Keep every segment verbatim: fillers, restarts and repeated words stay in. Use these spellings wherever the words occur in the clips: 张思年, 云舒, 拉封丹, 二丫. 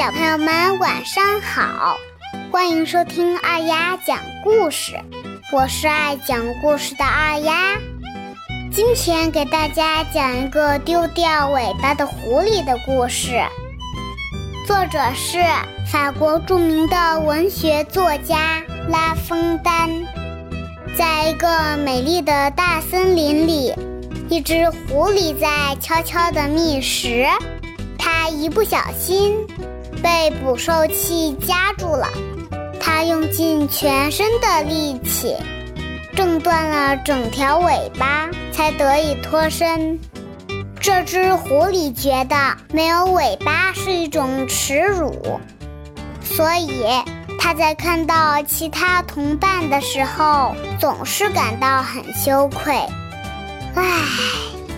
小朋友们晚上好，欢迎收听二丫讲故事，我是爱讲故事的二丫。今天给大家讲一个丢掉尾巴的狐狸的故事，作者是法国著名的文学作家拉封丹。在一个美丽的大森林里，一只狐狸在悄悄地觅食，它一不小心被捕兽器夹住了，它用尽全身的力气挣断了整条尾巴，才得以脱身。这只狐狸觉得没有尾巴是一种耻辱，所以它在看到其他同伴的时候总是感到很羞愧。唉，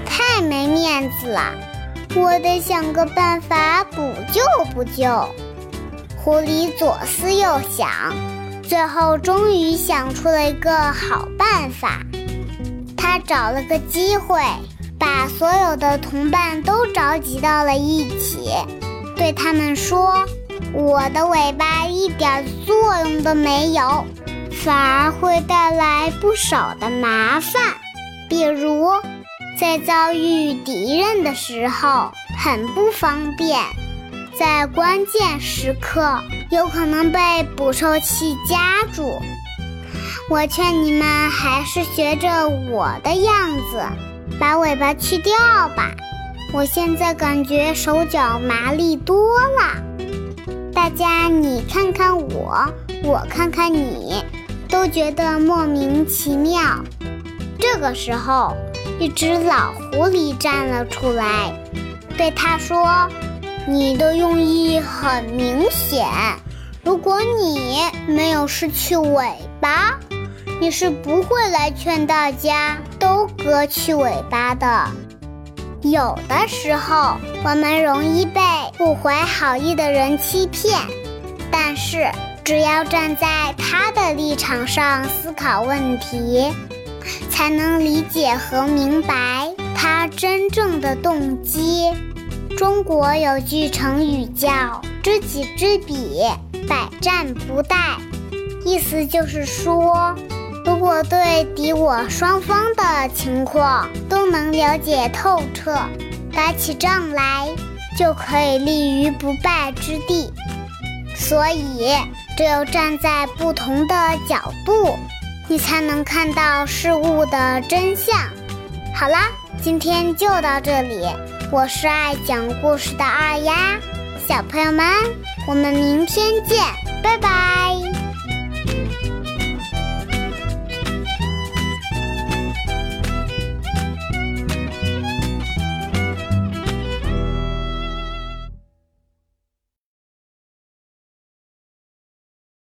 太没面子了，我得想个办法补救补救。狐狸左思右想，最后终于想出了一个好办法。他找了个机会，把所有的同伴都召集到了一起，对他们说：我的尾巴一点作用都没有，反而会带来不少的麻烦，比如在遭遇敌人的时候很不方便，在关键时刻有可能被捕兽器夹住。我劝你们还是学着我的样子，把尾巴去掉吧，我现在感觉手脚麻利多了。大家你看看我，我看看你，都觉得莫名其妙。这个时候一只老狐狸站了出来，对他说：你的用意很明显，如果你没有失去尾巴，你是不会来劝大家都割去尾巴的。有的时候我们容易被不怀好意的人欺骗，但是只要站在他的立场上思考问题，才能理解和明白他真正的动机。中国有句成语叫知己知彼，百战不殆，意思就是说，如果对敌我双方的情况都能了解透彻，打起仗来就可以立于不败之地。所以只有站在不同的角度，你才能看到事物的真相。好啦，今天就到这里，我是爱讲故事的二丫，小朋友们，我们明天见，拜拜。